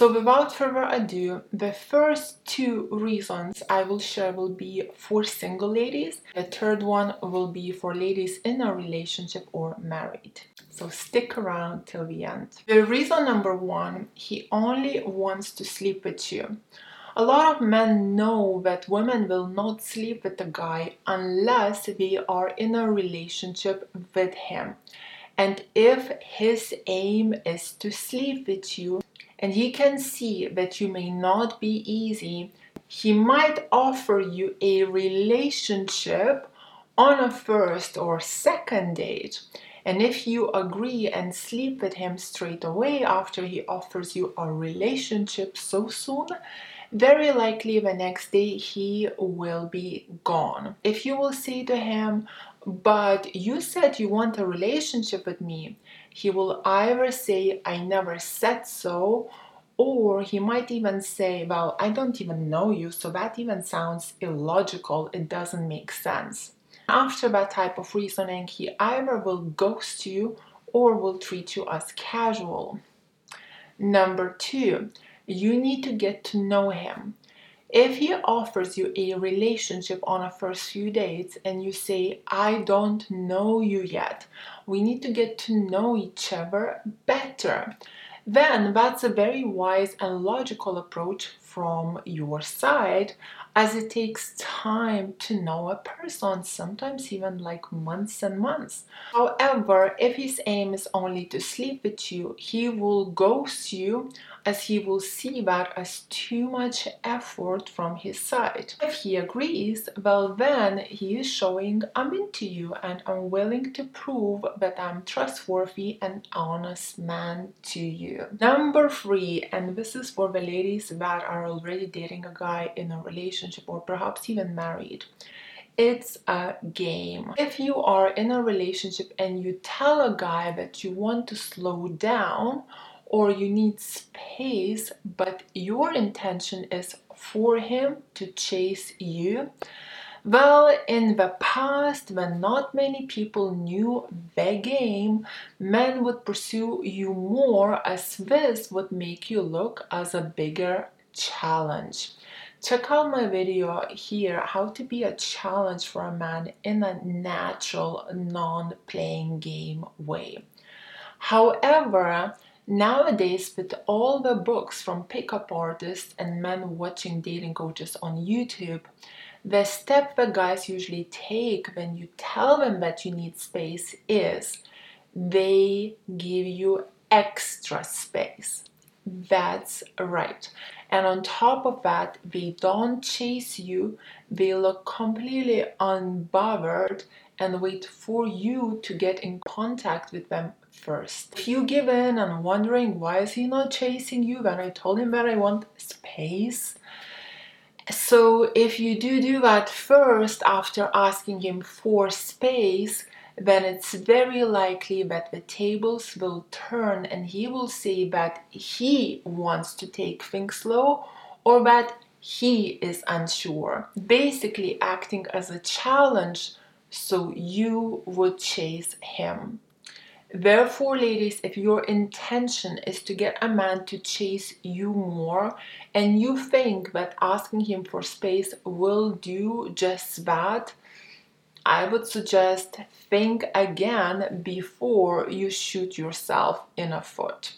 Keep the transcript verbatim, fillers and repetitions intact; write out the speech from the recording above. So without further ado, the first two reasons I will share will be for single ladies. The third one will be for ladies in a relationship or married. So stick around till the end. The reason number one, he only wants to sleep with you. A lot of men know that women will not sleep with a guy unless they are in a relationship with him. And if his aim is to sleep with you, and he can see that you may not be easy, he might offer you a relationship on a first or second date. And if you agree and sleep with him straight away after he offers you a relationship so soon, very likely the next day he will be gone. If you will say to him, "But you said you want a relationship with me," he will either say, "I never said so," or he might even say, "Well, I don't even know you, so that even sounds illogical, it doesn't make sense." After that type of reasoning, he either will ghost you or will treat you as casual. Number two, you need to get to know him. If he offers you a relationship on a first few dates and you say, "I don't know you yet, we need to get to know each other better," then that's a very wise and logical approach from your side, as it takes time to know a person, sometimes even like months and months. However, if his aim is only to sleep with you, he will ghost you, as he will see that as too much effort from his side. If he agrees, well then he is showing, "I'm into you and I'm willing to prove that I'm trustworthy and honest man to you." Number three, and this is for the ladies that are already dating a guy in a relationship or perhaps even married. It's a game. If you are in a relationship and you tell a guy that you want to slow down or you need space, but your intention is for him to chase you, well, in the past, when not many people knew the game, men would pursue you more, as this would make you look as a bigger challenge. Check out my video here, how to be a challenge for a man in a natural, non-playing game way. However, nowadays, with all the books from pickup artists and men watching dating coaches on YouTube, the step that guys usually take when you tell them that you need space is they give you extra space. That's right. And on top of that, they don't chase you, they look completely unbothered and wait for you to get in contact with them first. If you give in and wondering why is he not chasing you when I told him that I want space, so if you do do that first after asking him for space, then it's very likely that the tables will turn and he will say that he wants to take things slow or that he is unsure, basically acting as a challenge so you would chase him. Therefore, ladies, if your intention is to get a man to chase you more and you think that asking him for space will do just that, I would suggest think again before you shoot yourself in the foot.